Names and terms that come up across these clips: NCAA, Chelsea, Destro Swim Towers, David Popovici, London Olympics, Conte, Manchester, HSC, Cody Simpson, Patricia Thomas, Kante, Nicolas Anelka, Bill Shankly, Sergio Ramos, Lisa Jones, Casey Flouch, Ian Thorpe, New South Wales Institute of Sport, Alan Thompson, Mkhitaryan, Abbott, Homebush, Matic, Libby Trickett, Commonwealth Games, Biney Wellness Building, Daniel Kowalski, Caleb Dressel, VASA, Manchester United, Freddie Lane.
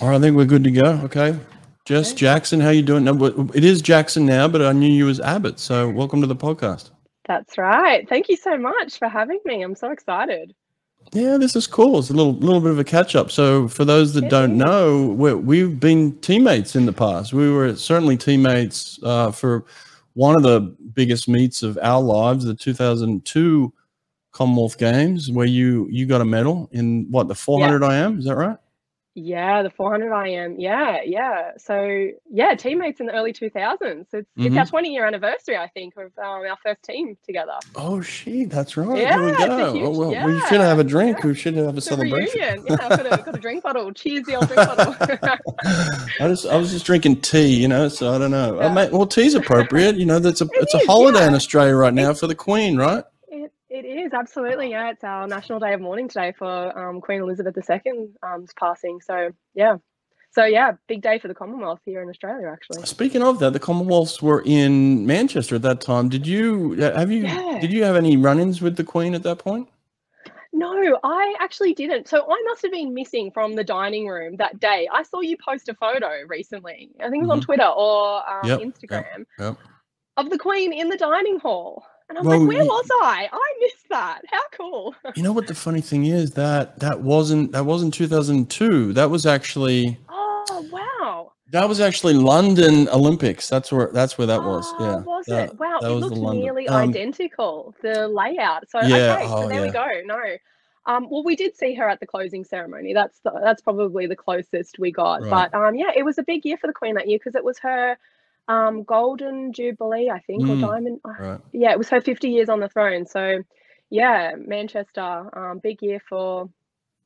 All right, I think we're good to go. Okay. Jess, Jackson, how you doing? No, it is Jackson now, but I knew you as Abbott, so welcome to the podcast. That's right. Thank you so much for having me. I'm so excited. Yeah, this is cool. It's a little bit of a catch-up. So for those that don't know, we've been teammates in the past. We were certainly teammates for one of the biggest meets of our lives, the 2002 Commonwealth Games, where you got a medal in, what, the 400 IM? Is that right? Yeah, the 400 IM. Yeah. So, yeah, teammates in the early 2000s. It's our 20-year anniversary, I think, of our first team together. Oh, shit, that's right. Yeah, here we go. We should have a drink. Yeah. We should have a celebration. Reunion. Yeah, I've got a drink bottle. Cheers, the old drink bottle. I was just drinking tea, so I don't know. Yeah. Well, tea's appropriate. It's a holiday in Australia right now for the Queen, right? It is, absolutely, yeah. It's our National Day of Mourning today for Queen Elizabeth II's passing. So, big day for the Commonwealth here in Australia, actually. Speaking of that, the Commonwealths were in Manchester at that time. Did you have any run-ins with the Queen at that point? No, I actually didn't. So I must have been missing from the dining room that day. I saw you post a photo recently. I think it was on Twitter or Instagram of the Queen in the dining hall. And I'm where was I? I missed that. How cool. You know what the funny thing is? That wasn't 2002. That was actually... Oh, wow. That was actually London Olympics. That's where that was. Yeah. Was it? Wow. It looked nearly identical, the layout. So, we go. No. Well, we did see her at the closing ceremony. That's probably the closest we got. Right. But, it was a big year for the Queen that year because it was her... Golden Jubilee, I think, or Diamond. Right. Yeah, it was her 50 years on the throne. So, yeah, Manchester, big year for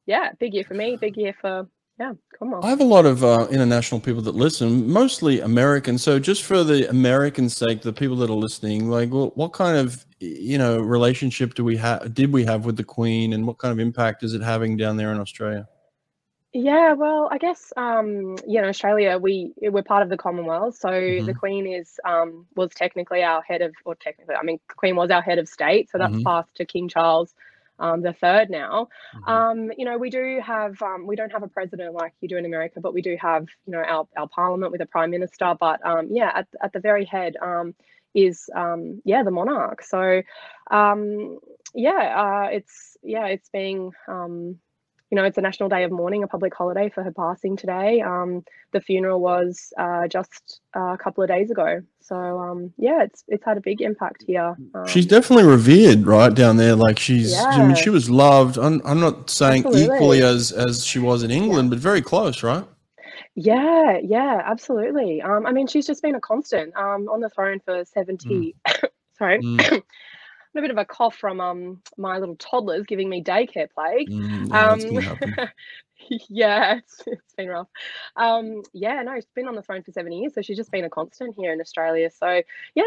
me, big year for, come on. I have a lot of international people that listen, mostly American. So just for the American sake, the people that are listening, what kind of, relationship did we have with the Queen and what kind of impact is it having down there in Australia? Yeah, well, I guess, Australia, we're part of the Commonwealth. So the Queen was technically our the Queen was our head of state. So that's passed to King Charles the Third now. We don't have a president like you do in America, but we do have, our parliament with a prime minister. But at the very head is, the monarch. So, it's being... it's a National Day of Mourning, a public holiday for her passing today. The funeral was just a couple of days ago. So, it's had a big impact here. She's definitely revered right down there. She was loved. I'm not saying absolutely. Equally as she was in England, but very close, right? Yeah, absolutely. She's just been a constant on the throne for 70. Sorry. A bit of a cough from my little toddlers giving me daycare plague. It's been rough. It's been on the throne for 7 years, so she's just been a constant here in Australia. So a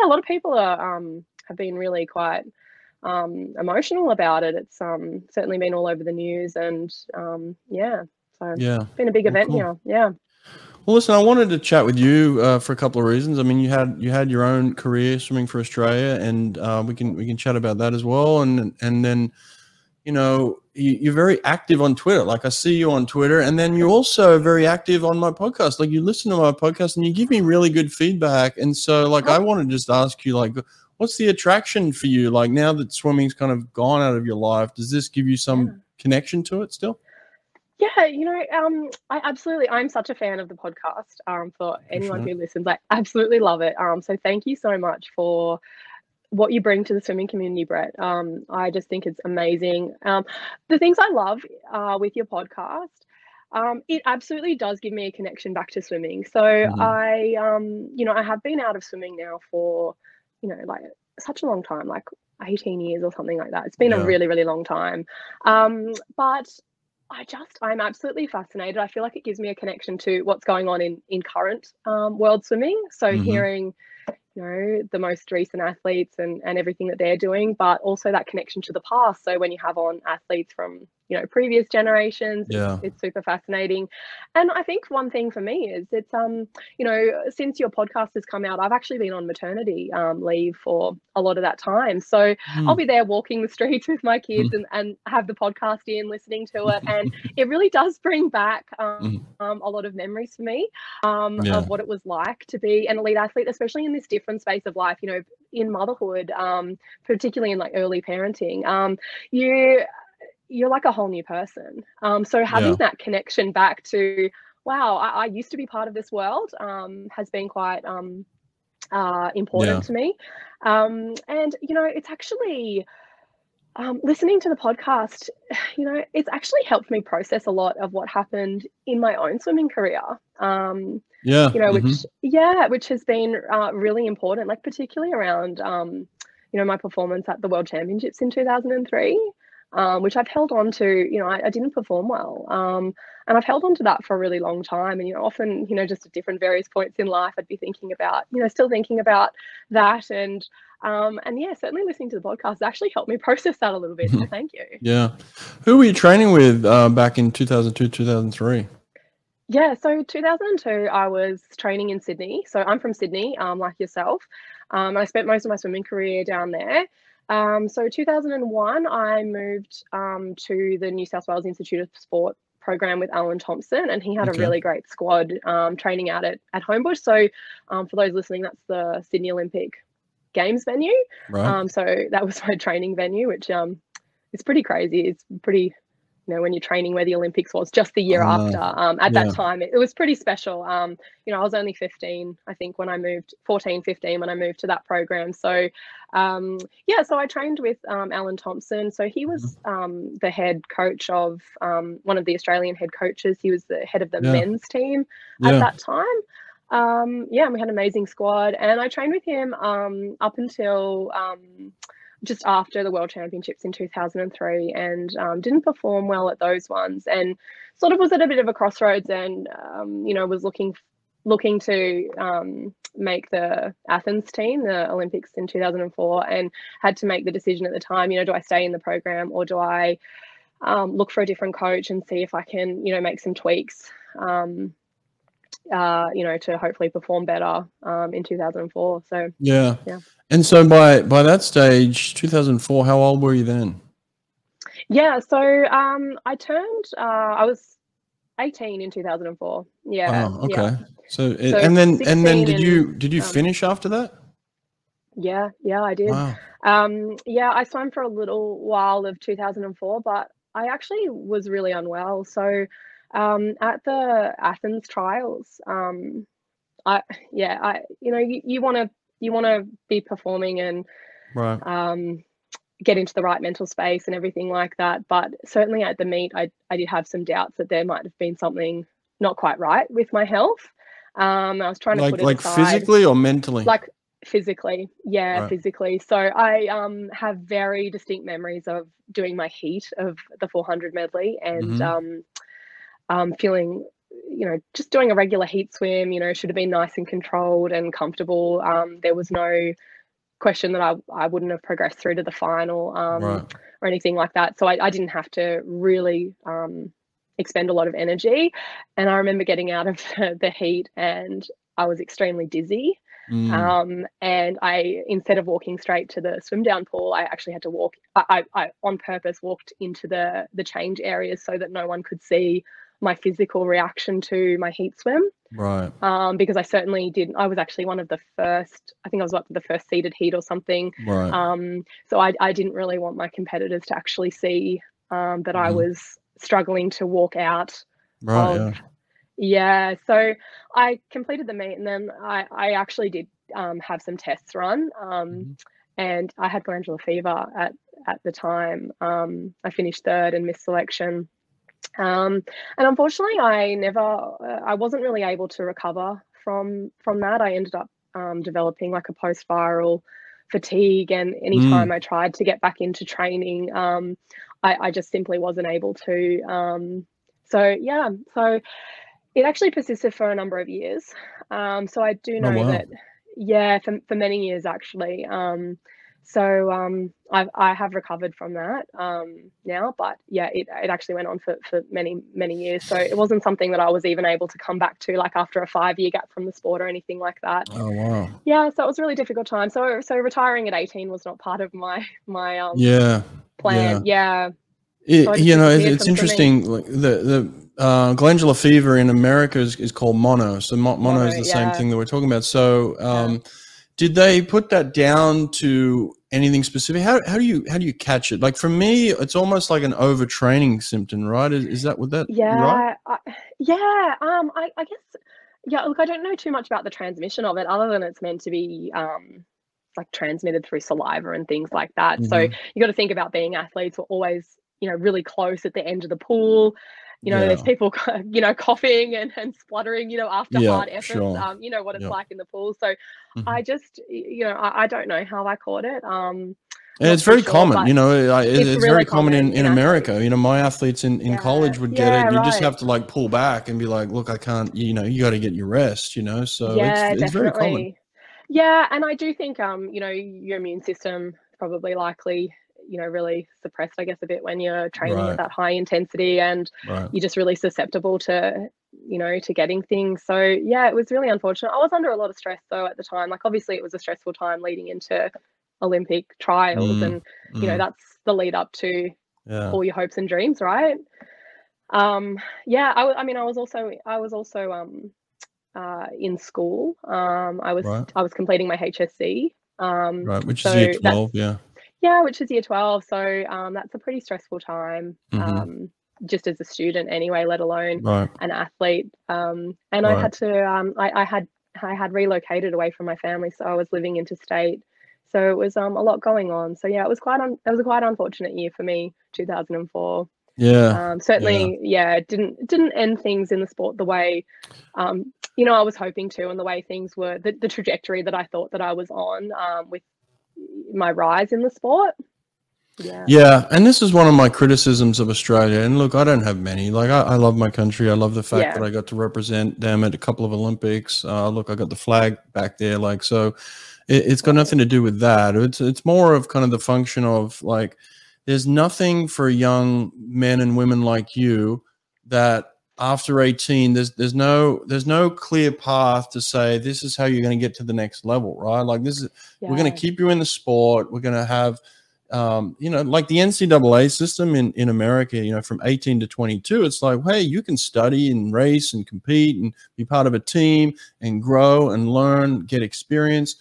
lot of people are have been really quite emotional about it. It's certainly been all over the news, and it's been a big event here. Yeah. Well, listen, I wanted to chat with you for a couple of reasons. You had your own career swimming for Australia, and we can chat about that as well. And then, you're very active on Twitter. I see you on Twitter, and then you're also very active on my podcast. You listen to my podcast, and you give me really good feedback. And so, I want to just ask you, what's the attraction for you? Now that swimming's kind of gone out of your life, does this give you some connection to it still? Yeah, I'm such a fan of the podcast for anyone who listens. I absolutely love it. So thank you so much for what you bring to the swimming community, Brett. I just think it's amazing. The things I love with your podcast, it absolutely does give me a connection back to swimming. So I have been out of swimming now for, such a long time, 18 years or something like that. It's been a really, really long time. But I'm absolutely fascinated. I feel like it gives me a connection to what's going on in current world swimming. So hearing, the most recent athletes and everything that they're doing, but also that connection to the past. So when you have on athletes from you know, previous generations. Yeah. It's super fascinating. And I think one thing for me is it's, you know, since your podcast has come out, I've actually been on maternity leave for a lot of that time. So I'll be there walking the streets with my kids and have the podcast in, listening to it. And it really does bring back a lot of memories for me of what it was like to be an elite athlete, especially in this different space of life, you know, in motherhood, particularly in like early parenting. You're like a whole new person. So having that connection back to, wow, I used to be part of this world has been quite important to me. And, you know, it's actually listening to the podcast, you know, it's actually helped me process a lot of what happened in my own swimming career. You know, which has been really important, like particularly around, you know, my performance at the World Championships in 2003. Which I've held on to, you know, I didn't perform well. And I've held on to that for a really long time. And, you know, often, you know, just at different various points in life, I'd be thinking about, you know, still thinking about that. And yeah, certainly listening to the podcast actually helped me process that a little bit. So thank you. Yeah. Who were you training with back in 2002, 2003? Yeah. So 2002, I was training in Sydney. So I'm from Sydney, like yourself. I spent most of my swimming career down there. So 2001, I moved to the New South Wales Institute of Sport program with Alan Thompson, and he had a really great squad training out at Homebush. So for those listening, that's the Sydney Olympic Games venue. Right. So that was my training venue, which it's pretty crazy. It's pretty, you know, when you're training where the Olympics was just the year after. That time, it was pretty special. You know, I was only 15, I think, when I moved, 14, 15, when I moved to that program. So, so I trained with Alan Thompson. So he was the head coach of one of the Australian head coaches. He was the head of the men's team at that time. And we had an amazing squad. And I trained with him up until... just after the World Championships in 2003 and didn't perform well at those ones and sort of was at a bit of a crossroads and, you know, was looking to make the Athens team, the Olympics in 2004, and had to make the decision at the time, you know, do I stay in the program or do I look for a different coach and see if I can, you know, make some tweaks, you know, to hopefully perform better in 2004. So, yeah. And so by that stage, 2004, how old were you then? Yeah, so I was 18 in 2004. Yeah. Oh, okay. Yeah. So and then did you finish after that? Yeah, I did. Wow. I swam for a little while of 2004, but I actually was really unwell. So at the Athens trials, you want to be performing and get into the right mental space and everything like that. But certainly at the meet, I did have some doubts that there might have been something not quite right with my health. I was trying to put it aside. Like physically or mentally? Like physically. Yeah, right. Physically. So I have very distinct memories of doing my heat of the 400 medley and feeling, you know, just doing a regular heat swim, you know, should have been nice and controlled and comfortable. There was no question that I wouldn't have progressed through to the final or anything like that. So I didn't have to really expend a lot of energy. And I remember getting out of the heat and I was extremely dizzy. And I, instead of walking straight to the swim down pool, I actually had to walk. I on purpose walked into the change areas so that no one could see my physical reaction to my heat swim. Right. Because I certainly didn't. I was actually one of the first, I think I was like the first seeded heat or something. Right. So I didn't really want my competitors to actually see that I was struggling to walk out. Right. Yeah. So I completed the meet and then I actually did have some tests run and I had glandular fever at the time. I finished third and missed selection. And unfortunately, I wasn't really able to recover from that. I ended up developing like a post-viral fatigue, and anytime I tried to get back into training, I just simply wasn't able to. So it actually persisted for a number of years. So I do know that, for many years actually. So I have recovered from that now, but yeah, it actually went on for many years. So it wasn't something that I was even able to come back to, like after a 5-year gap from the sport or anything like that. Oh wow! Yeah, so it was a really difficult time. So retiring at 18 was not part of my plan. Yeah. It's interesting. Like the glandular fever in America is called mono. So mono is the same thing that we're talking about. So did they put that down to anything specific? How do you catch it? Like for me, it's almost like an overtraining symptom, right? Is that what that? Yeah, right? I guess. Yeah. Look, I don't know too much about the transmission of it, other than it's meant to be like transmitted through saliva and things like that. Mm-hmm. So you got to think about being athletes were always, really close at the end of the pool. There's people, coughing and spluttering, after hard efforts, what it's like in the pool. So mm-hmm. I just, I don't know how I caught it. And it's very common, it's very common in America. My athletes in college would get it. You just have to like pull back and be like, look, I can't, you got to get your rest, so it's very common. Yeah. And I do think, your immune system probably likely, really suppressed, I guess, a bit when you're training at that high intensity, and you're just really susceptible to, to getting things. So yeah, it was really unfortunate. I was under a lot of stress though at the time. Like obviously it was a stressful time leading into Olympic trials and, that's the lead up to all your hopes and dreams. Right. I was also in school. I was completing my HSC. Which is year 12. Yeah, which is year 12. So that's a pretty stressful time, just as a student anyway, let alone an athlete. I had to, I had relocated away from my family, so I was living interstate. So it was a lot going on. So yeah, it was a quite unfortunate year for me, 2004. Yeah. Certainly, it didn't end things in the sport the way, I was hoping to, and the way things were, the trajectory that I thought that I was on with my rise in the sport. And this is one of my criticisms of Australia, and look, I don't have many. Like I love my country. I love the fact that I got to represent them at a couple of Olympics. I got the flag back there, like, so it's got nothing to do with that. It's more of kind of the function of like there's nothing for young men and women like you that after 18 there's no clear path to say this is how you're going to get to the next level, right? Like this is we're going to keep you in the sport, we're going to have like the NCAA system in America, from 18 to 22, it's like, hey, you can study and race and compete and be part of a team and grow and learn, get experience,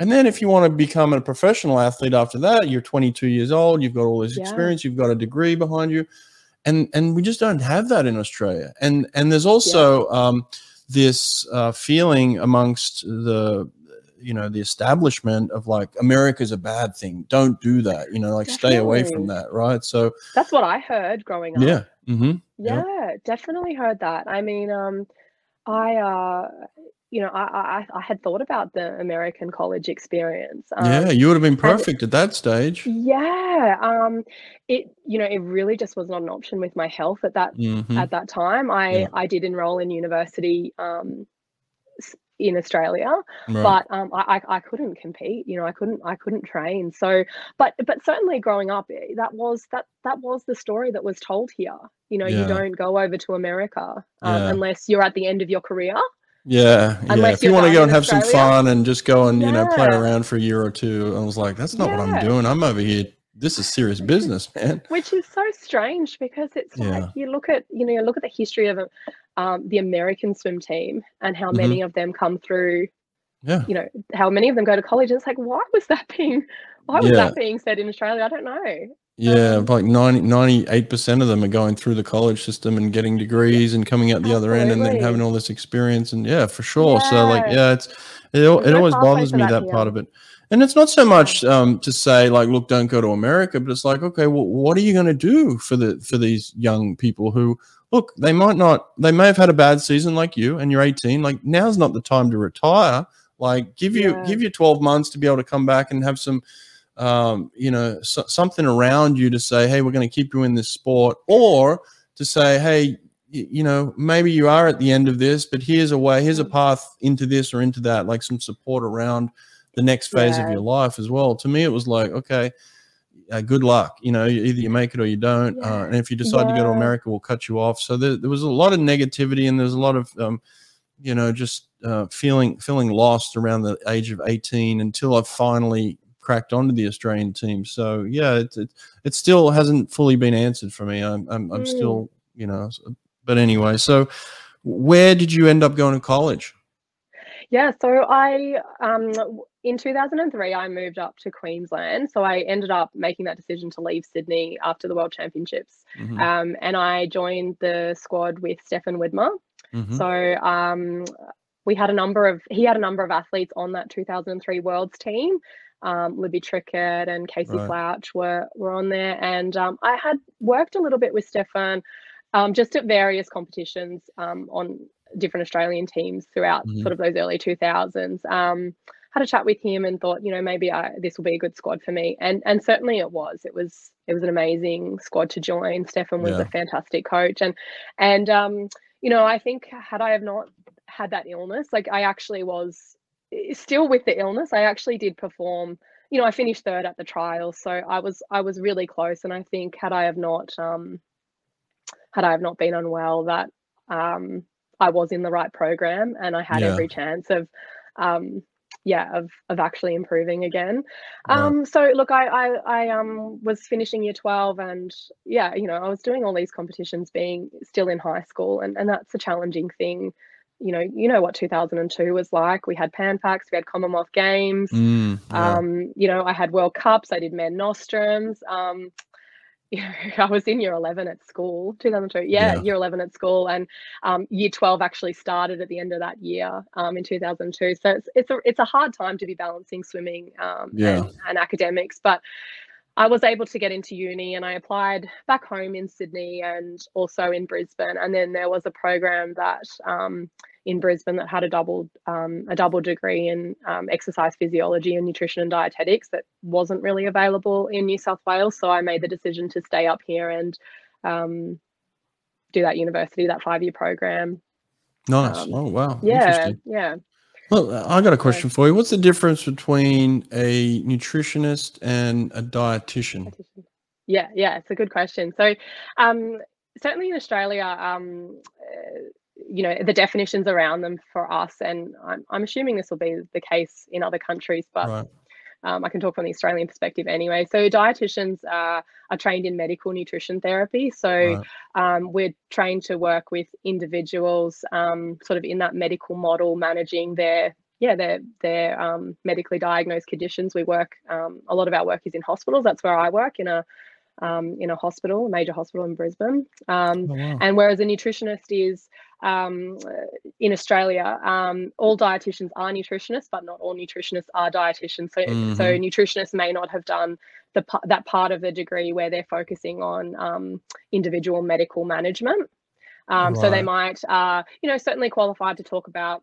and then if you want to become a professional athlete after that, you're 22 years old, you've got all this experience, you've got a degree behind you. And we just don't have that in Australia. And there's also this feeling amongst the, the establishment of like, America's a bad thing. Don't do that. Like definitely. Stay away from that. Right. So that's what I heard growing up. Yeah. Mm-hmm. Yeah. Definitely heard that. I mean, I had thought about the American college experience. You would have been perfect at that stage. Yeah. It really just was not an option with my health at that at that time. I did enroll in university in Australia, but I couldn't compete. I couldn't train. So, but certainly growing up, that was the story that was told here. You don't go over to America unless you're at the end of your career. Yeah. If you want to go and have some fun and just go and, play around for a year or two. I was like, that's not what I'm doing. I'm over here. This is serious business, man. Which is so strange because it's like you look at, the history of the American swim team and how many of them come through, how many of them go to college. And it's like, why was that being said in Australia? I don't know. Yeah, like 98% of them are going through the college system and getting degrees and coming out the other end and then having all this experience and for sure. So like, it always bothers me that part of it. And it's not so much to say like, look, don't go to America, but it's like, okay, well, what are you going to do for these young people who look, they may have had a bad season like you and you're 18, like now's not the time to retire. Like give you 12 months to be able to come back and have some, something around you to say, hey, we're going to keep you in this sport, or to say, hey, maybe you are at the end of this, but here's a way, here's a path into this or into that, like some support around the next phase of your life as well. To me, it was like, okay, good luck. You know, either you make it or you don't. And if you decide to go to America, we'll cut you off. So there was a lot of negativity, and there's a lot of, you know, just feeling lost around the age of 18 until I finally cracked onto the Australian team. So yeah, it still hasn't fully been answered for me. I'm still, you know, but anyway. So where did you end up going to college? Yeah, so I in 2003 I moved up to Queensland. So I ended up making that decision to leave Sydney after the World Championships, and I joined the squad with Stefan Widmer. So he had a number of athletes on that 2003 Worlds team. Libby Trickett and Casey Flouch were on there, and I had worked a little bit with Stefan, just at various competitions on different Australian teams throughout sort of those early 2000s. Had a chat with him and thought, you know, maybe this will be a good squad for me, and certainly it was an amazing squad to join. Stefan was a fantastic coach, and you know, I think had I have not had that illness, like I actually was still with the illness, I actually did perform. You know, I finished third at the trials, so I was really close. And I think had I have not been unwell, that I was in the right program, and I had every chance of actually improving again. So look, I was finishing year 12, and yeah, you know, I was doing all these competitions being still in high school, and that's a challenging thing. You know what 2002 was like. We had Pan Pacs, we had Commonwealth Games. You know, I had World Cups, I did men nostrums. You know, I was in year 11 at school, 2002. Year 11 at school, and year 12 actually started at the end of that year in 2002. So it's a hard time to be balancing swimming and academics. But I was able to get into uni, and I applied back home in Sydney and also in Brisbane. And then there was a program that in Brisbane that had a double degree in exercise physiology and nutrition and dietetics that wasn't really available in New South Wales. So I made the decision to stay up here and do that 5-year program. Nice. Oh, wow. Yeah. Yeah. Well, I got a question for you. What's the difference between a nutritionist and a dietitian? Yeah, it's a good question. So, certainly in Australia, you know, the definitions around them for us, and I'm assuming this will be the case in other countries, but I can talk from the Australian perspective anyway. So, dietitians are trained in medical nutrition therapy. So, we're trained to work with individuals, sort of in that medical model, managing their medically diagnosed conditions. We work a lot of our work is in hospitals. That's where I work, in a hospital, a major hospital in Brisbane. And whereas a nutritionist is in Australia, all dietitians are nutritionists, but not all nutritionists are dietitians. So, so nutritionists may not have done that part of the degree where they're focusing on individual medical management. So they might, you know, certainly qualified to talk about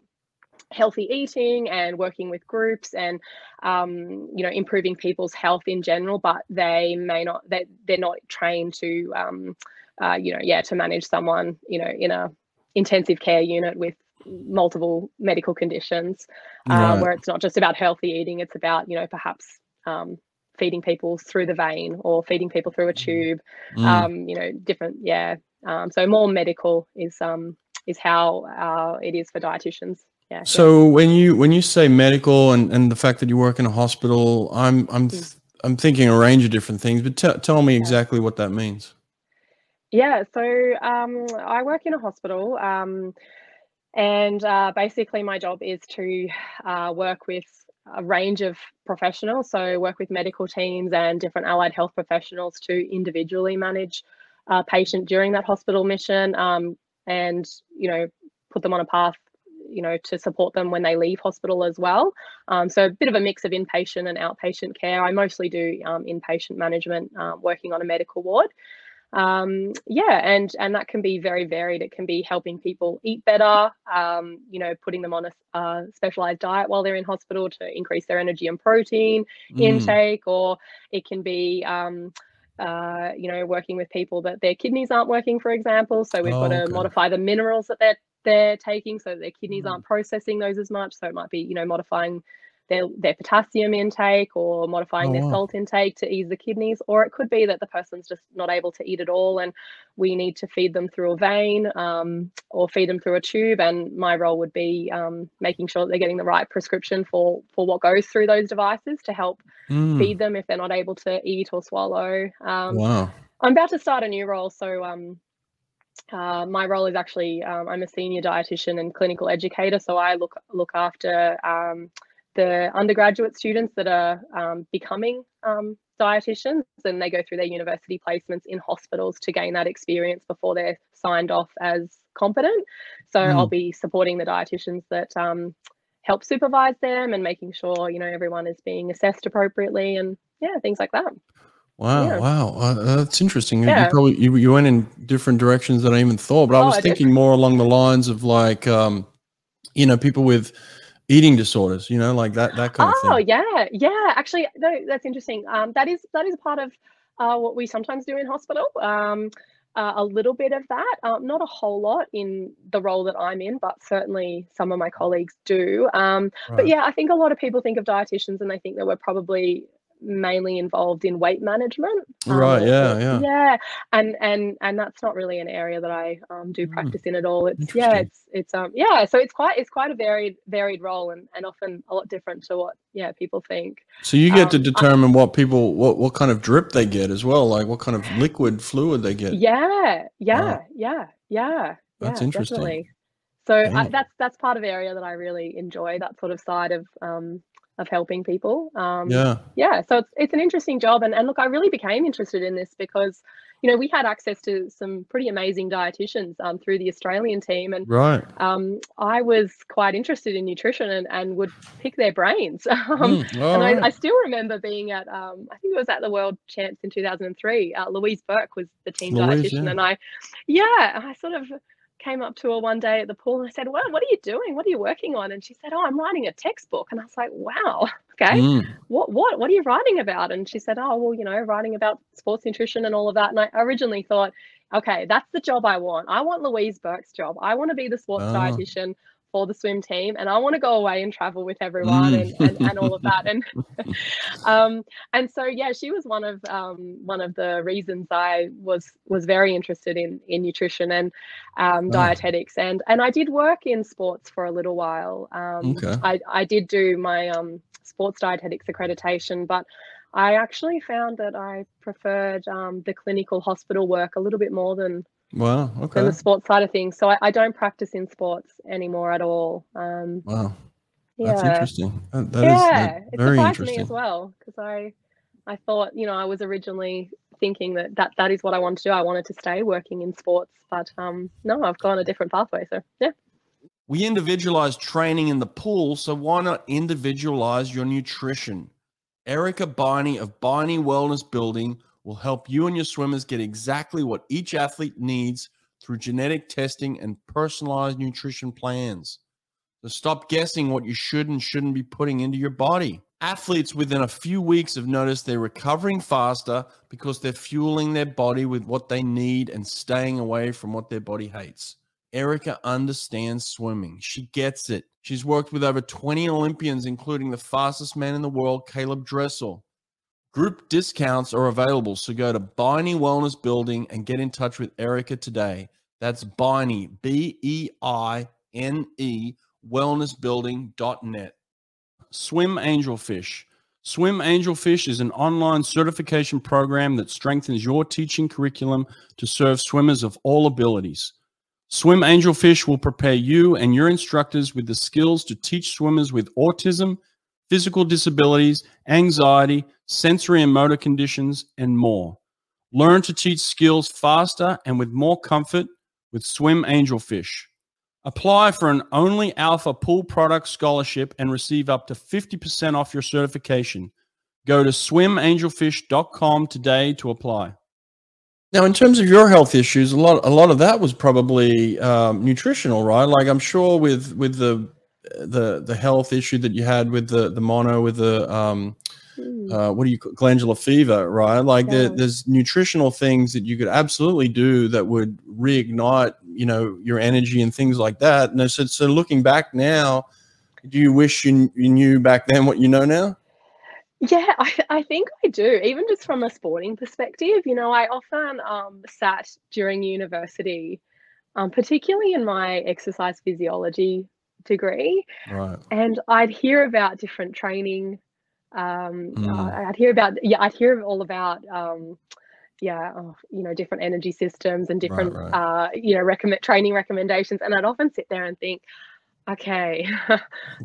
healthy eating and working with groups and you know, improving people's health in general, but they may not, they're not trained to you know, to manage someone, you know, in a intensive care unit with multiple medical conditions, where it's not just about healthy eating, it's about, you know, perhaps feeding people through the vein or feeding people through a tube, you know, different, so more medical is how it is for dietitians. Yeah, so when you say medical and the fact that you work in a hospital, I'm thinking a range of different things, but tell me exactly what that means. Yeah, so I work in a hospital, and basically my job is to work with a range of professionals, so work with medical teams and different allied health professionals to individually manage a patient during that hospital mission, and, you know, put them on a path, you know, to support them when they leave hospital as well. So a bit of a mix of inpatient and outpatient care. I mostly do inpatient management, working on a medical ward. And that can be very varied. It can be helping people eat better, you know, putting them on a specialized diet while they're in hospital to increase their energy and protein intake, or it can be, you know, working with people that their kidneys aren't working, for example. So we've got to modify the minerals that they're taking so that their kidneys aren't processing those as much. So it might be, you know, modifying their potassium intake or modifying their salt intake to ease the kidneys, or it could be that the person's just not able to eat at all and we need to feed them through a vein or feed them through a tube. And my role would be making sure that they're getting the right prescription for what goes through those devices to help feed them if they're not able to eat or swallow. I'm about to start a new role, so my role is actually I'm a senior dietitian and clinical educator, so I look after the undergraduate students that are becoming dietitians, and they go through their university placements in hospitals to gain that experience before they're signed off as competent. So I'll be supporting the dietitians that help supervise them and making sure, you know, everyone is being assessed appropriately and things like that. That's interesting. You probably you went in different directions than I even thought, but I was thinking more along the lines of like, you know, people with eating disorders, you know, like that kind of thing. Actually, no, that's interesting. That is part of what we sometimes do in hospital. A little bit of that, not a whole lot in the role that I'm in, but certainly some of my colleagues do. Right. But I think a lot of people think of dietitians and they think that we're probably mainly involved in weight management. And that's not really an area that I do practice in at all. So it's quite a varied role and often a lot different to what people think. So you get to determine what kind of drip they get as well, like what kind of liquid fluid they get. That's interesting. Definitely. So that's part of the area that I really enjoy, that sort of side of helping people. So it's an interesting job, and look, I really became interested in this because, you know, we had access to some pretty amazing dietitians through the Australian team, and I was quite interested in nutrition and would pick their brains. I still remember being at I think it was at the World Champs in 2003. Louise Burke was the team dietitian, and I sort of came up to her one day at the pool and I said, well, what are you doing? What are you working on? And she said, I'm writing a textbook. And I was like, wow, okay, what are you writing about? And she said, writing about sports nutrition and all of that. And I originally thought, okay, that's the job I want. I want Louise Burke's job. I want to be the sports dietitian for the swim team, and I want to go away and travel with everyone and all of that. And she was one of the reasons I was very interested in nutrition and dietetics, and I did work in sports for a little while. I did do my sports dietetics accreditation, but I actually found that I preferred the clinical hospital work a little bit more than the sports side of things. So I don't practice in sports anymore at all. That's interesting. It surprised me as well, because I thought, you know, I was originally thinking that is what I wanted to do. I wanted to stay working in sports, but no, I've gone a different pathway. So yeah. We individualize training in the pool, so why not individualize your nutrition? Erica Biney of Biney Wellness Building will help you and your swimmers get exactly what each athlete needs through genetic testing and personalized nutrition plans. So stop guessing what you should and shouldn't be putting into your body. Athletes within a few weeks have noticed they're recovering faster because they're fueling their body with what they need and staying away from what their body hates. Erica understands swimming. She gets it. She's worked with over 20 Olympians, including the fastest man in the world, Caleb Dressel. Group discounts are available, so go to Biney Wellness Building and get in touch with Erica today. That's Biney, B-E-I-N-E, wellnessbuilding.net. Swim Angelfish. Swim Angelfish is an online certification program that strengthens your teaching curriculum to serve swimmers of all abilities. Swim Angelfish will prepare you and your instructors with the skills to teach swimmers with autism, physical disabilities, anxiety, sensory and motor conditions, and more. Learn to teach skills faster and with more comfort with Swim Angelfish. Apply for an Only Alpha Pool Product Scholarship and receive up to 50% off your certification. Go to swimangelfish.com today to apply. Now, in terms of your health issues, a lot of that was probably nutritional, right? Like, I'm sure with the health issue that you had with the mono, with the glandular fever, right? Like there's nutritional things that you could absolutely do that would reignite, you know, your energy and things like that. And so looking back now, do you wish you knew back then what you know now? Yeah, I think I do. Even just from a sporting perspective, you know, I often sat during university, particularly in my exercise physiology degree, right. And I'd hear about different training. I'd hear all about different energy systems and different, training recommendations. And I'd often sit there and think, okay,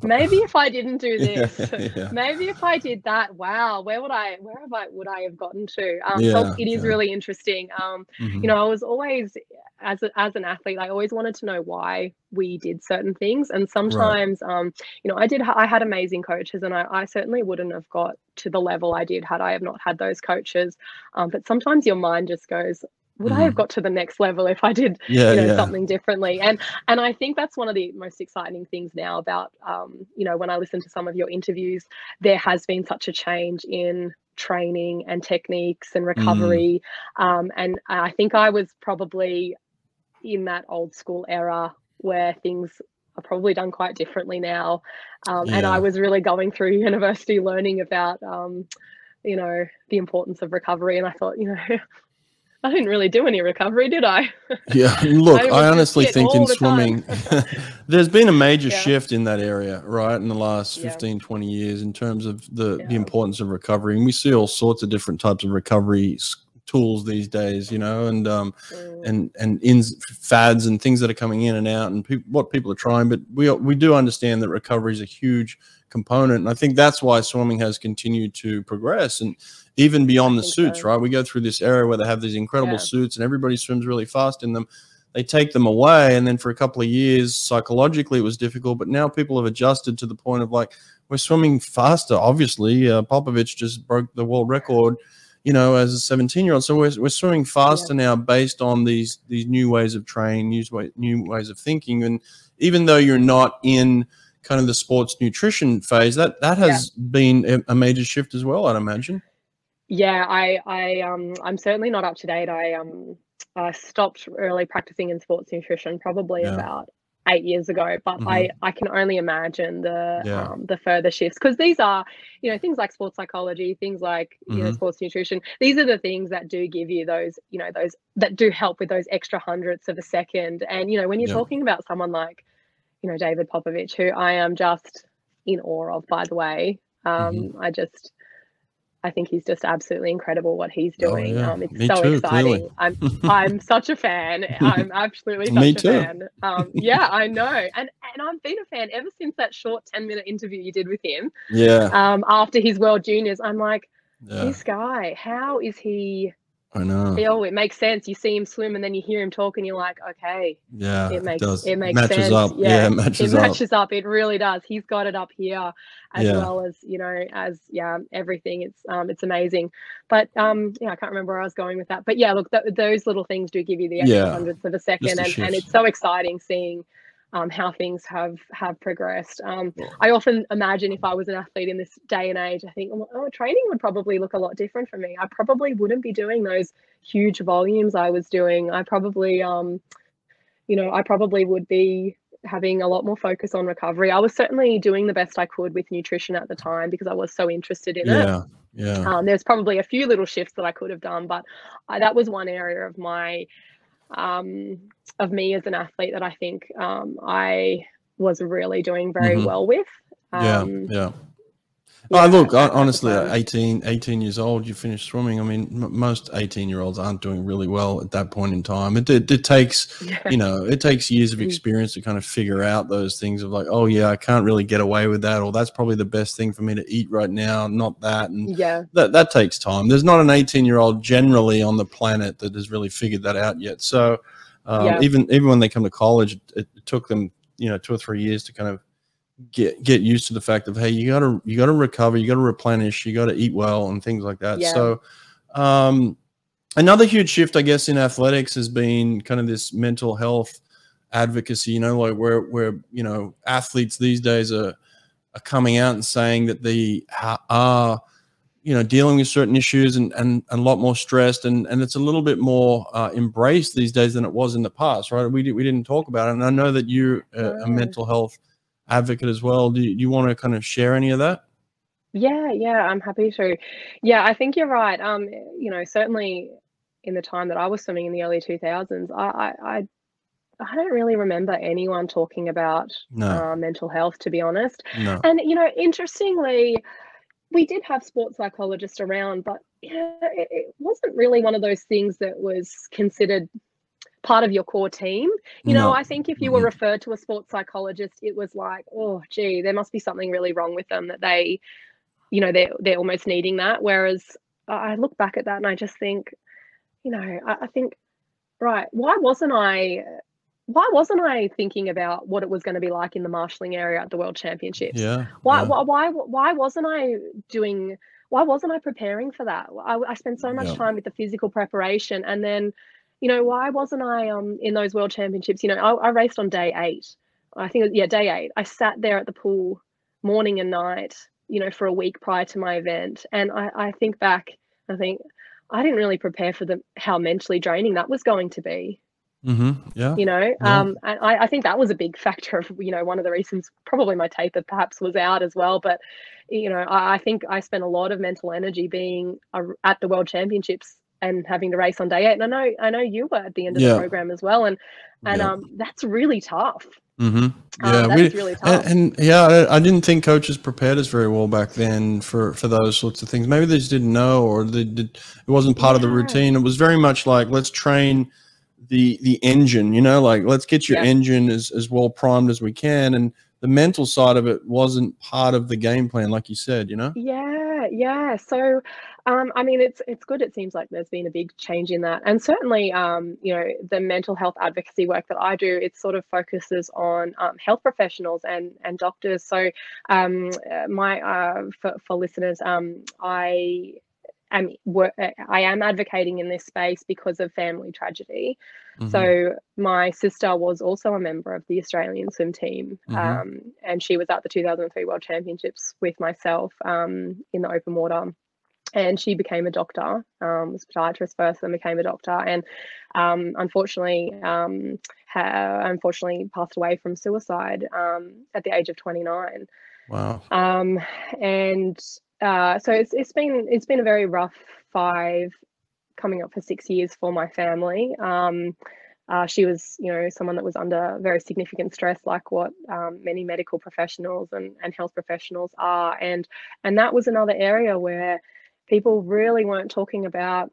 maybe if I didn't do this, maybe if I did that, wow, where would I have gotten to? So it is really interesting. You know, I was always, as an athlete, I always wanted to know why we did certain things. And sometimes, I had amazing coaches, and I certainly wouldn't have got to the level I did had I have not had those coaches. But sometimes your mind just goes, would I have got to the next level if I did something differently? And I think that's one of the most exciting things now about, when I listen to some of your interviews, there has been such a change in training and techniques and recovery. And I think I was probably in that old school era where things are probably done quite differently now. And I was really going through university learning about, the importance of recovery. And I thought, I didn't really do any recovery, did I? Yeah, look, I honestly think in swimming, there's been a major shift in that area, right, in the last 15, 20 years in terms of the importance of recovery. And we see all sorts of different types of recovery tools these days, and fads and things that are coming in and out and what people are trying. But we do understand that recovery is a huge component. And I think that's why swimming has continued to progress. And even beyond the suits, right? We go through this era where they have these incredible suits and everybody swims really fast in them. They take them away. And then for a couple of years, psychologically, it was difficult. But now people have adjusted to the point of like, we're swimming faster. Obviously, Popovici just broke the world record, as a 17-year-old. So we're swimming faster now based on these new ways of training, new ways of thinking. And even though you're not in kind of the sports nutrition phase, that has been a major shift as well, I'd imagine. Yeah, I'm certainly not up to date. I stopped early practicing in sports nutrition probably about 8 years ago, but I can only imagine the further shifts, because these are, things like sports psychology, things like, sports nutrition. These are the things that do give you those, those that do help with those extra hundredths of a second. And, when you're talking about someone like, David Popovici, who I am just in awe of, by the way, I think he's just absolutely incredible what he's doing. Oh, yeah. It's me so too, exciting. Clearly. I'm such a fan. I'm absolutely such me a too. Fan. Yeah, I know. And I've been a fan ever since that short 10-minute interview you did with him. Yeah. After his World Juniors, I'm like, this guy, how is he? I know. Oh, it makes sense. You see him swim and then you hear him talk and you're like, okay. Yeah, it makes sense. Up. Yeah, it matches up. It matches up. It really does. He's got it up here as well as, everything. It's amazing. But, I can't remember where I was going with that. But, yeah, look, those little things do give you the extra hundredths of a second. And it's so exciting seeing how things have progressed. I often imagine if I was an athlete in this day and age, I think, training would probably look a lot different for me. I probably wouldn't be doing those huge volumes I was doing. I probably, would be having a lot more focus on recovery. I was certainly doing the best I could with nutrition at the time because I was so interested in it. Yeah. There's probably a few little shifts that I could have done, but that was one area of my of me as an athlete that I think I was really doing very well with. Look, honestly, at 18 years old, you finish swimming. I mean, most 18-year-olds aren't doing really well at that point in time. It takes, it takes years of experience to kind of figure out those things of like, oh, yeah, I can't really get away with that, or that's probably the best thing for me to eat right now, not that. And that takes time. There's not an 18-year-old generally on the planet that has really figured that out yet. So even when they come to college, it took them, 2 or 3 years to kind of get used to the fact of, hey, you gotta recover, you gotta replenish, you gotta eat well and things like that. So another huge shift, I guess, in athletics has been kind of this mental health advocacy, like where athletes these days are coming out and saying that they are dealing with certain issues and a lot more stressed, and it's a little bit more embraced these days than it was in the past, right? We didn't talk about it. And I know that you're a mental health advocate as well. Do you want to kind of share any of that? Yeah, I'm happy to. Yeah, I think you're right. You know, certainly in the time that I was swimming in the early 2000s, I don't really remember anyone talking about mental health, to be honest. No. And, you know, interestingly, we did have sports psychologists around, but you know, it wasn't really one of those things that was considered part of your core team. You know, I think if you were referred to a sports psychologist, it was like, oh, gee, there must be something really wrong with them that they, you know, they're almost needing that. Whereas I look back at that and I just think, you know, I think, right, why wasn't I thinking about what it was going to be like in the marshalling area at the World Championships? Why wasn't I preparing for that? I spent so much time with the physical preparation, and then, you know, why wasn't I in those World Championships? You know, I raced on day 8. I think it was, day 8. I sat there at the pool morning and night, you know, for a week prior to my event, and I think back, I think I didn't really prepare for how mentally draining that was going to be. Mm-hmm. Yeah. You know, and I think that was a big factor of, you know, one of the reasons probably my taper perhaps was out as well. But, you know, I think I spent a lot of mental energy being at the World Championships and having the race on day 8. And I know you were at the end of the program as well. And that's really tough. Mm-hmm. Yeah, that's really tough. And I didn't think coaches prepared us very well back then for those sorts of things. Maybe they just didn't know, or it wasn't part of the routine. It was very much like, let's train the engine, you know, like let's get your engine as well primed as we can, and the mental side of it wasn't part of the game plan, like you said, you know. So I mean, it's good, it seems like there's been a big change in that. And certainly you know, the mental health advocacy work that I do, it sort of focuses on health professionals and doctors. So my for listeners, I am advocating in this space because of family tragedy. Mm-hmm. So my sister was also a member of the Australian swim team, and she was at the 2003 World Championships with myself in the open water, and she became a doctor, was a podiatrist first, then became a doctor, and unfortunately passed away from suicide at the age of 29. Wow. So it's been a very rough 5, coming up for 6 years for my family. She was, you know, someone that was under very significant stress, like what many medical professionals and health professionals are, and that was another area where people really weren't talking about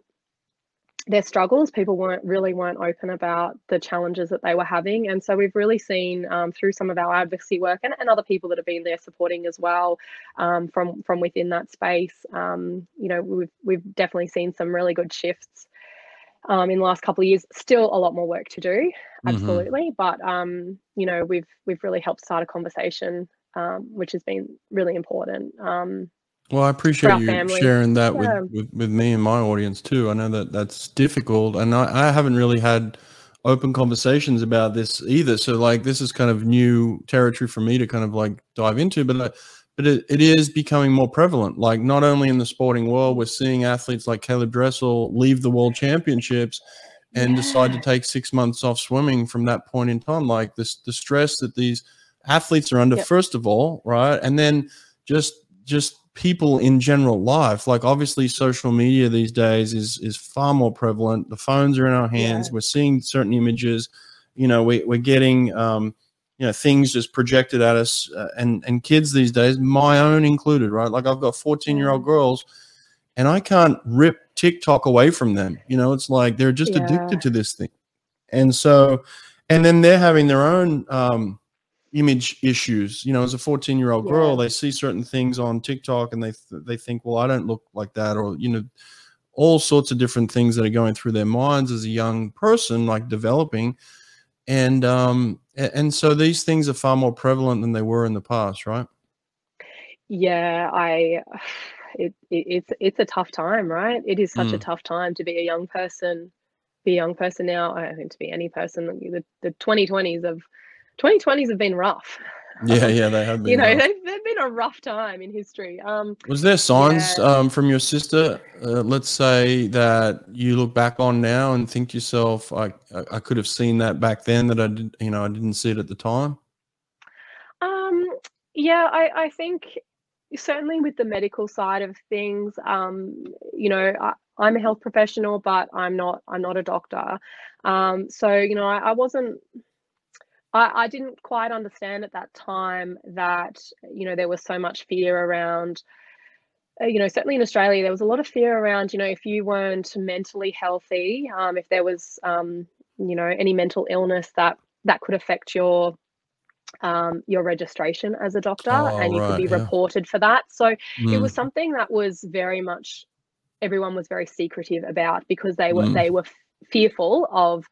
their struggles. People weren't open about the challenges that they were having. And so we've really seen through some of our advocacy work and other people that have been there supporting as well, from within that space, you know, we've definitely seen some really good shifts in the last couple of years. Still a lot more work to do, absolutely. Mm-hmm. But you know, we've really helped start a conversation, which has been really important. Well, I appreciate you sharing that with me and my audience too. I know that that's difficult, and I haven't really had open conversations about this either. So like, this is kind of new territory for me to kind of like dive into, but it is becoming more prevalent. Like, not only in the sporting world, we're seeing athletes like Caleb Dressel leave the World Championships and decide to take 6 months off swimming from that point in time. Like the stress that these athletes are under, first of all, right? And then just people in general life, like obviously social media these days is far more prevalent. The phones are in our hands. We're seeing certain images, you know, we're getting, you know, things just projected at us, and kids these days, my own included, right? Like I've got 14-year-old girls, and I can't rip TikTok away from them. You know, it's like, they're just addicted to this thing. And so, and then they're having their own, image issues. You know, as a 14-year-old girl, they see certain things on TikTok and they think, well, I don't look like that, or, you know, all sorts of different things that are going through their minds as a young person, like developing. And so these things are far more prevalent than they were in the past, right? Yeah, it's a tough time, right? It is such a tough time to be a young person, now. I think to be any person, the 2020s have been rough. Yeah, they have been. You know, they've been a rough time in history. Was there signs from your sister, let's say, that you look back on now and think to yourself, I could have seen that back then, that I didn't see it at the time? Yeah, I think certainly with the medical side of things, you know, I'm a health professional, but I'm not a doctor. So, you know, I didn't quite understand at that time that, you know, there was so much fear around, you know, certainly in Australia, there was a lot of fear around, you know, if you weren't mentally healthy, if there was, you know, any mental illness that could affect your registration as a doctor, and you could be reported for that. So it was something that was very much, everyone was very secretive about, because they were fearful of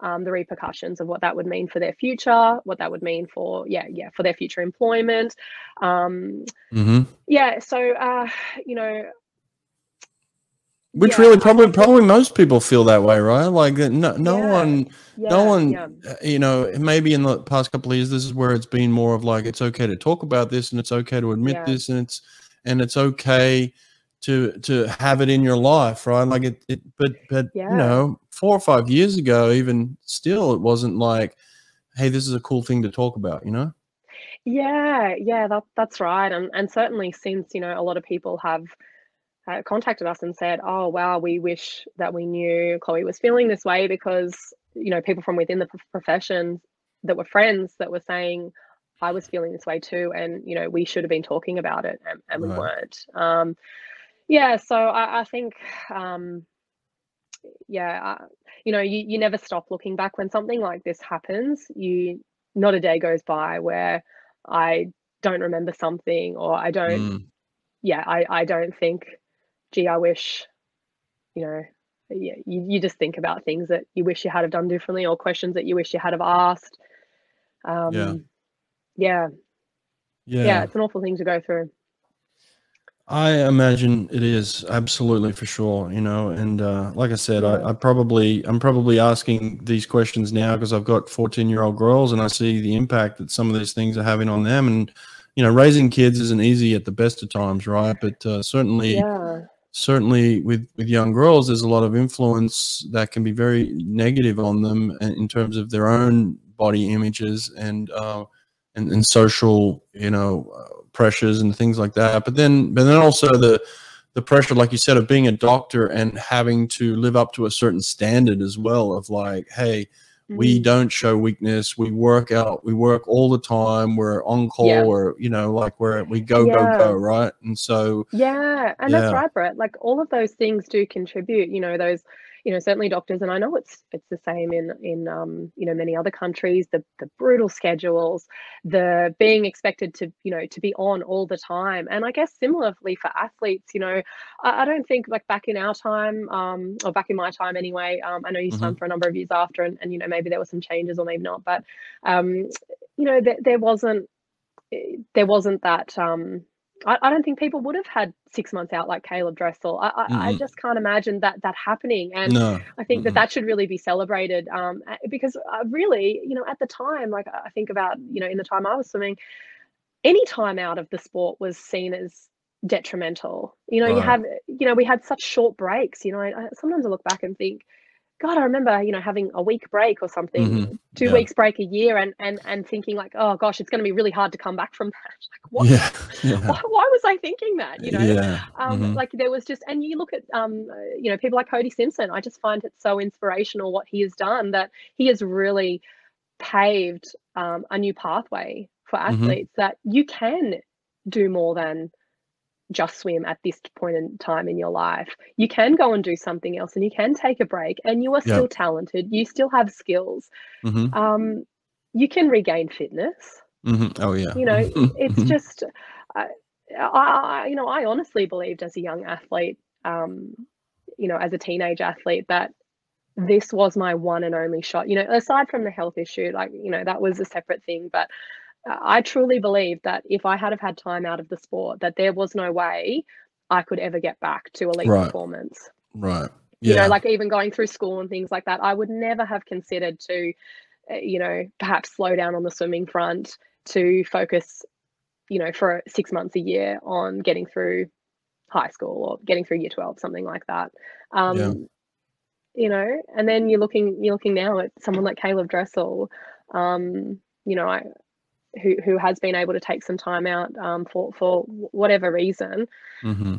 the repercussions of what that would mean for their future, what that would mean for for their future employment. So you know, which really probably most people feel that way, right? Like no one you know, maybe in the past couple of years this is where it's been more of like, it's okay to talk about this, and it's okay to admit this, and it's okay to have it in your life, right? Like but you know, 4 or 5 years ago, even still, it wasn't like, hey, this is a cool thing to talk about, you know? Yeah, that's right. And certainly since, you know, a lot of people have contacted us and said, oh wow, we wish that we knew Chloe was feeling this way, because, you know, people from within the profession that were friends that were saying, I was feeling this way too, and, you know, we should have been talking about it, and we weren't. So I think, you know, you never stop looking back when something like this happens. Not a day goes by where I don't remember something, or I don't, I don't think, gee, I wish, you know, you just think about things that you wish you had have done differently, or questions that you wish you had have asked. It's an awful thing to go through. I imagine it is, absolutely, for sure, you know. And like I said, I'm probably asking these questions now because I've got 14-year-old girls, and I see the impact that some of these things are having on them. And, you know, raising kids isn't easy at the best of times, right? But certainly with young girls, there's a lot of influence that can be very negative on them in terms of their own body images and social, you know, pressures and things like that. But then also the pressure, like you said, of being a doctor and having to live up to a certain standard as well, of like, hey, we don't show weakness. We work out. We work all the time. We're on call, or, you know, like we go, right? And so that's right, Brett. Like all of those things do contribute. You know, those, you know, certainly doctors, and I know it's the same in you know, many other countries. The brutal schedules, the being expected to, you know, to be on all the time. And I guess similarly for athletes, you know, I don't think, like, back in our time, or back in my time anyway, I know you swam for a number of years after, and you know, maybe there were some changes or maybe not, but you know, there wasn't that. I don't think people would have had 6 months out like Caleb Dressel. I just can't imagine that happening. And I think that should really be celebrated, because really, you know, at the time, like I think about, you know, in the time I was swimming, any time out of the sport was seen as detrimental. You know, we had such short breaks. You know, I sometimes I look back and think, God, I remember, you know, having a week break or something, 2 weeks break a year, and thinking like, oh gosh, it's going to be really hard to come back from that. Like, what? Why was I thinking that? You know, like there was just, and you look at, you know, people like Cody Simpson. I just find it so inspirational what he has done, that he has really paved a new pathway for athletes, that you can do more than just swim at this point in time in your life. You can go and do something else, and you can take a break, and you are still talented. You still have skills. You can regain fitness. Oh yeah. You know, it's just, I you know, I honestly believed as a young athlete, you know, as a teenage athlete, that this was my one and only shot. You know, aside from the health issue, like, you know, that was a separate thing, but I truly believe that if I had have had time out of the sport, that there was no way I could ever get back to elite performance. Right. Yeah. You know, like even going through school and things like that, I would never have considered to, you know, perhaps slow down on the swimming front to focus, you know, for 6 months a year on getting through high school or getting through year 12, something like that. You know, and then you're looking now at someone like Caleb Dressel. You know, I who has been able to take some time out for whatever reason. Mm-hmm.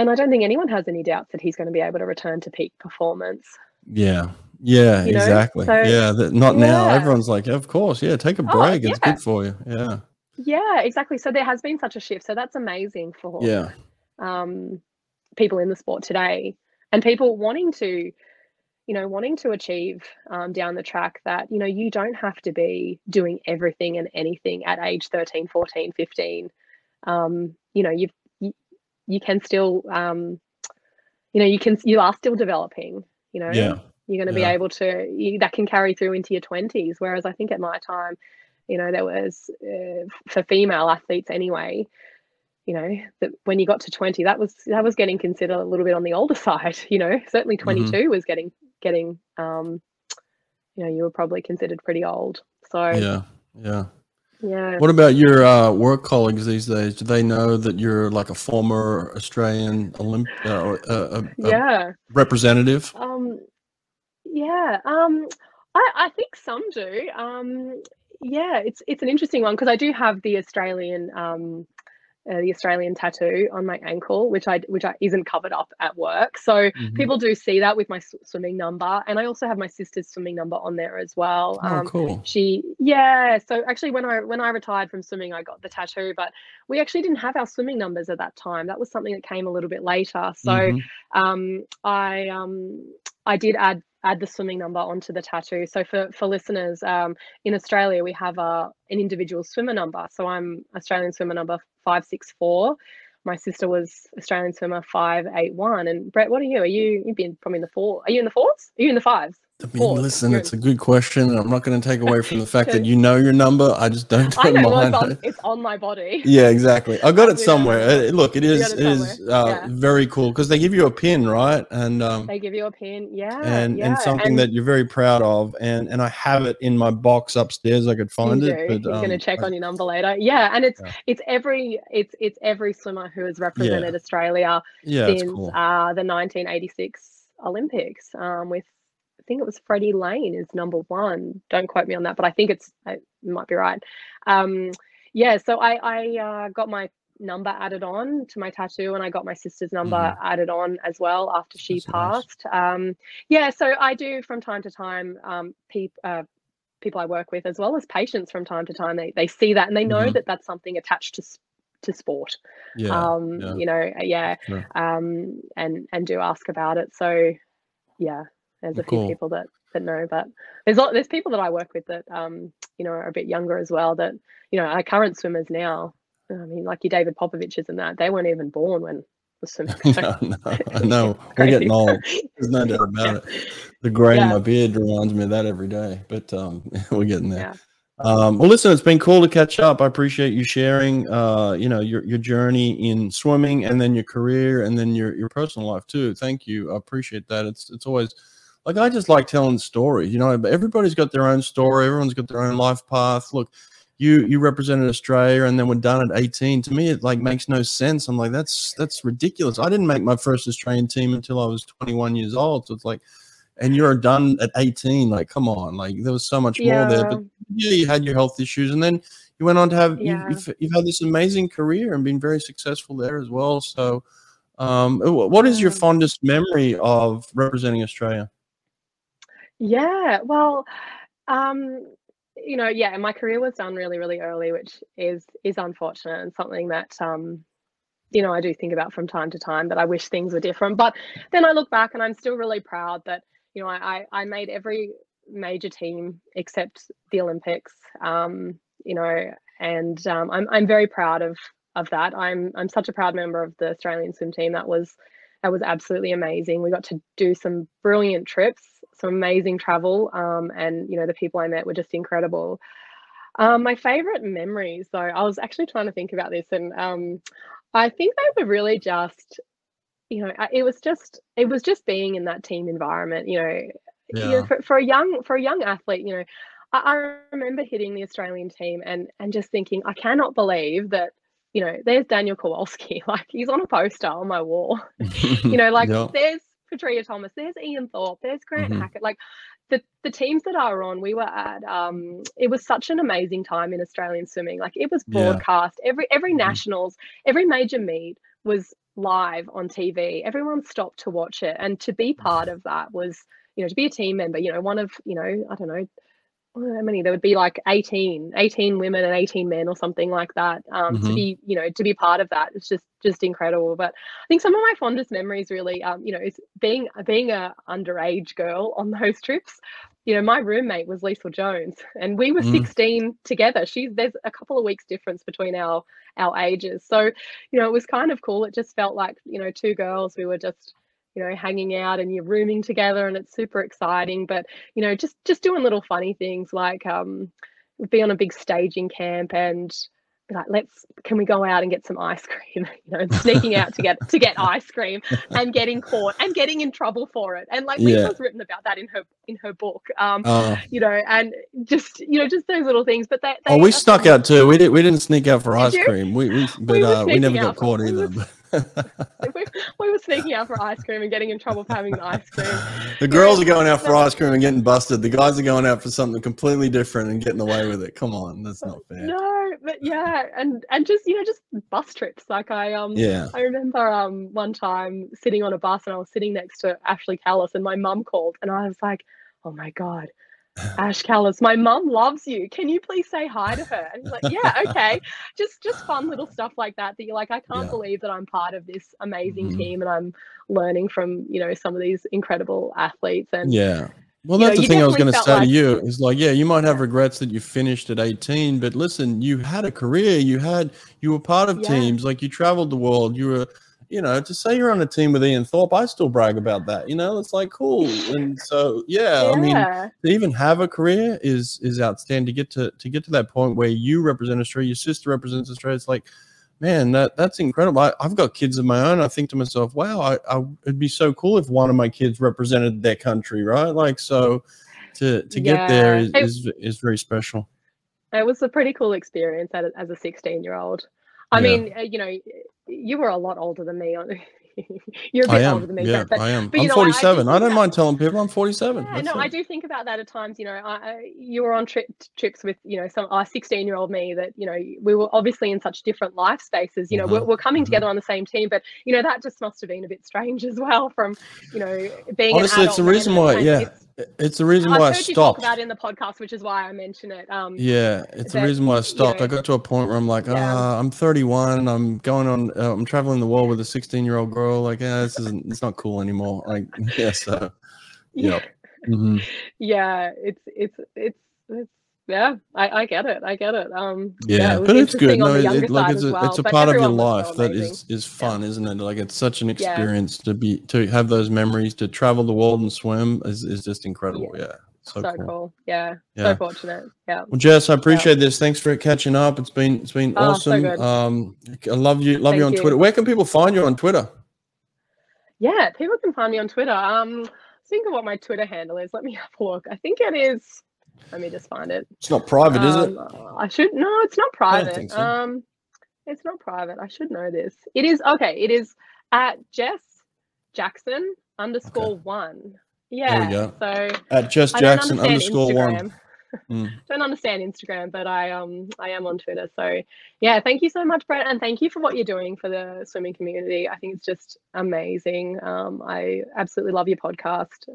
And I don't think anyone has any doubts that he's going to be able to return to peak performance. Yeah. Yeah, you exactly. So, yeah. Now everyone's like, of course. Yeah. Take a break. Yeah. It's good for you. Yeah. Yeah, exactly. So there has been such a shift. So that's amazing for people in the sport today, and people wanting to achieve down the track that, you know, you don't have to be doing everything and anything at age 13, 14, 15. You can still, you are still developing, you know, you're going to be able to, that can carry through into your 20s. Whereas I think at my time, you know, there was for female athletes anyway, you know, that when you got to 20, that was getting considered a little bit on the older side, you know, certainly 22 mm-hmm. was getting, you know, you were probably considered pretty old. So yeah. What about your work colleagues these days? Do they know that you're like a former Australian representative? I think some do. It's an interesting one because I do have the Australian tattoo on my ankle, which isn't covered up at work. So mm-hmm. people do see that with my swimming number, and I also have my sister's swimming number on there as well. Cool. So actually, when I retired from swimming, I got the tattoo, but we actually didn't have our swimming numbers at that time. That was something that came a little bit later. So mm-hmm. I did add the swimming number onto the tattoo. So for listeners, in Australia, we have an individual swimmer number. So I'm Australian swimmer number 564. My sister was Australian swimmer 581. And Brett, what are you? You've been probably in the four. Are you in the fours? Are you in the fives? I mean, listen, it's a good question, and I'm not going to take away from the fact that you know your number. I just don't know mine. It's on my body. Yeah, exactly. I got it somewhere. Look, it is very cool because they give you a pin, right? And they give you a pin, and something that you're very proud of. And I have it in my box upstairs. I could find it. But, you're going to check on your number later. Yeah, and it's every swimmer who has represented Australia since the 1986 Olympics with. I think it was Freddie Lane is number one. Don't quote me on that, but I think I might be right. So I got my number added on to my tattoo, and I got my sister's number added on as well after she passed. Nice. So I do from time to time, people I work with as well as patients from time to time, they see that and they know that's something attached to sport. And do ask about it. So yeah. There's a few people that know, but there's people that I work with that, are a bit younger as well that, you know, our current swimmers now, I mean, like your David Popovicis and that, they weren't even born when the swimming. I know. We're getting old. There's no doubt about it. The grey in my beard reminds me of that every day, but we're getting there. Yeah. Well, listen, it's been cool to catch up. I appreciate you sharing, your journey in swimming and then your career and then your personal life too. Thank you. I appreciate that. It's always... Like, I just like telling stories, you know, everybody's got their own story. Everyone's got their own life path. Look, you represented Australia and then we're done at 18. To me, it like makes no sense. I'm like, that's ridiculous. I didn't make my first Australian team until I was 21 years old. So it's like, and you're done at 18. Like, come on. Like, there was so much more there, but you had your health issues and then you went on to have, you've had this amazing career and been very successful there as well. So what is your fondest memory of representing Australia? My career was done really, really early, which is unfortunate and something that, I do think about from time to time that I wish things were different. But then I look back and I'm still really proud that, you know, I made every major team except the Olympics, I'm very proud of that. I'm such a proud member of the Australian swim team. That was absolutely amazing. We got to do some brilliant trips, some amazing travel, and, you know, the people I met were just incredible. My favourite memories, though, I was actually trying to think about this, and I think they were really just, you know, it was just being in that team environment, you know. Yeah. You know, for a young athlete, you know, I remember hitting the Australian team and just thinking, I cannot believe that, you know, there's Daniel Kowalski, like he's on a poster on my wall, you know, like there's Patricia Thomas, there's Ian Thorpe, there's Grant Hackett, like the teams that are on, we were at, it was such an amazing time in Australian swimming. Like, it was broadcast. Yeah. Every nationals, every major meet was live on TV. Everyone stopped to watch it. And to be part of that was, you know, to be a team member, you know, one of, you know, I don't know, how many, there would be like 18 women and 18 men or something like that, to be, you know, to be part of that, it's just incredible. But I think some of my fondest memories really, you know, is being a underage girl on those trips. You know, my roommate was Lisa Jones, and we were 16 together. There's a couple of weeks difference between our ages, so, you know, it was kind of cool. It just felt like, you know, two girls, we were just, you know, hanging out and you're rooming together, and it's super exciting. But, you know, just doing little funny things like be on a big staging camp and be like, can we go out and get some ice cream? You know, and sneaking out to get ice cream and getting caught and getting in trouble for it. And like Lisa's written about that in her book. You know, and just, you know, just those little things. But we snuck out too. We didn't sneak out for ice cream. We never got caught either. We were sneaking out for ice cream and getting in trouble for having the ice cream. The girls are going out for ice cream and getting busted. The guys are going out for something completely different and getting away with it. Come on, that's not fair. No, but yeah, and just, you know, just bus trips. Like I remember one time sitting on a bus, and I was sitting next to Ashley Callis, and my mum called, and I was like, oh my God, Ash Callis, my mum loves you. Can you please say hi to her? And he's like, yeah, okay. Just fun little stuff like that you're like, I can't believe that I'm part of this amazing team, and I'm learning from, you know, some of these incredible athletes. And yeah. Well, that's the thing I was going to say to you is like, yeah, you might have regrets that you finished at 18, but listen, you had a career. You were part of teams. Like, you traveled the world. You were, you know, to say you're on a team with Ian Thorpe, I still brag about that. You know, it's like, cool. And so, yeah, I mean, to even have a career is outstanding. To get to that point where you represent Australia, your sister represents Australia, it's like, man, that's incredible. I've got kids of my own. I think to myself, wow, it'd be so cool if one of my kids represented their country, right? Like, so to get there is very special. It was a pretty cool experience as a 16-year-old. I mean, you know, you were a lot older than me. You're a bit older than me. Yeah, but, I am. But, I'm 47. I don't mind telling people I'm 47. Yeah, no, I do think about that at times. You know, you were on trips with, you know, some 16-year-old me that, you know, we were obviously in such different life spaces. You know, we're coming together on the same team. But, you know, that just must have been a bit strange as well from, you know, being honestly, an adult. It's the reason why, It's the reason why I stopped. I've heard you talk about it in the podcast, which is why I mention it. It's the reason why I stopped. You know, I got to a point where I'm like, I'm 31. I'm going on. I'm traveling the world with a 16-year-old girl. Like, this isn't. It's not cool anymore. Like, yeah. So, yeah. Mm-hmm. Yeah. It's yeah. I get it. Yeah, but it's good. No, it's a part of your life that is fun, isn't it? Like, it's such an experience to have those memories, to travel the world and swim is just incredible. Yeah. So cool. Yeah. So fortunate. Yeah. Well, Jess, I appreciate this. Thanks for catching up. It's been awesome. So I love you. Love you on Twitter. Where can people find you on Twitter? Yeah, people can find me on Twitter. Think of what my Twitter handle is. Let me have a look. I think it is. Let me just find it. It's not private, is it? No, it's not private. I don't think so. It's not private. I should know this. It is. Okay. It is at Jess Jackson _ one. Yeah. There we go. So at Jess Jackson _ Instagram. One. Don't understand Instagram, but I am on Twitter. So yeah, thank you so much, Brett. And thank you for what you're doing for the swimming community. I think it's just amazing. I absolutely love your podcast.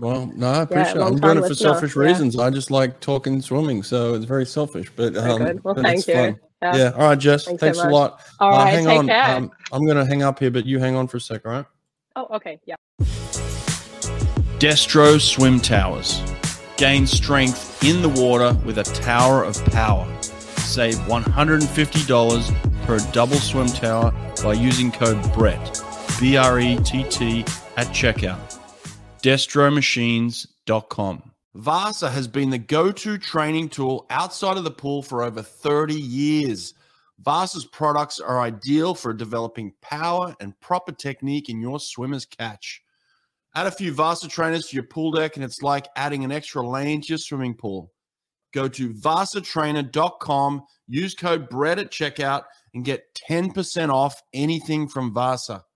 Well, no, I appreciate it. I'm doing it for selfish reasons. I just like talking swimming, so it's very selfish. But well, but thank you. Yeah. All right, Jess. Thanks so a lot. All right, hang on. Care. I'm gonna hang up here, but you hang on for a sec, all right? Oh, okay. Yeah. Destro Swim Towers. Gain strength in the water with a tower of power. Save $150 per double swim tower by using code BRETT, BRETT, at checkout. DestroMachines.com. VASA has been the go-to training tool outside of the pool for over 30 years. VASA's products are ideal for developing power and proper technique in your swimmer's catch. Add a few VASA trainers to your pool deck, and it's like adding an extra lane to your swimming pool. Go to vasatrainer.com, use code BRETT at checkout, and get 10% off anything from VASA.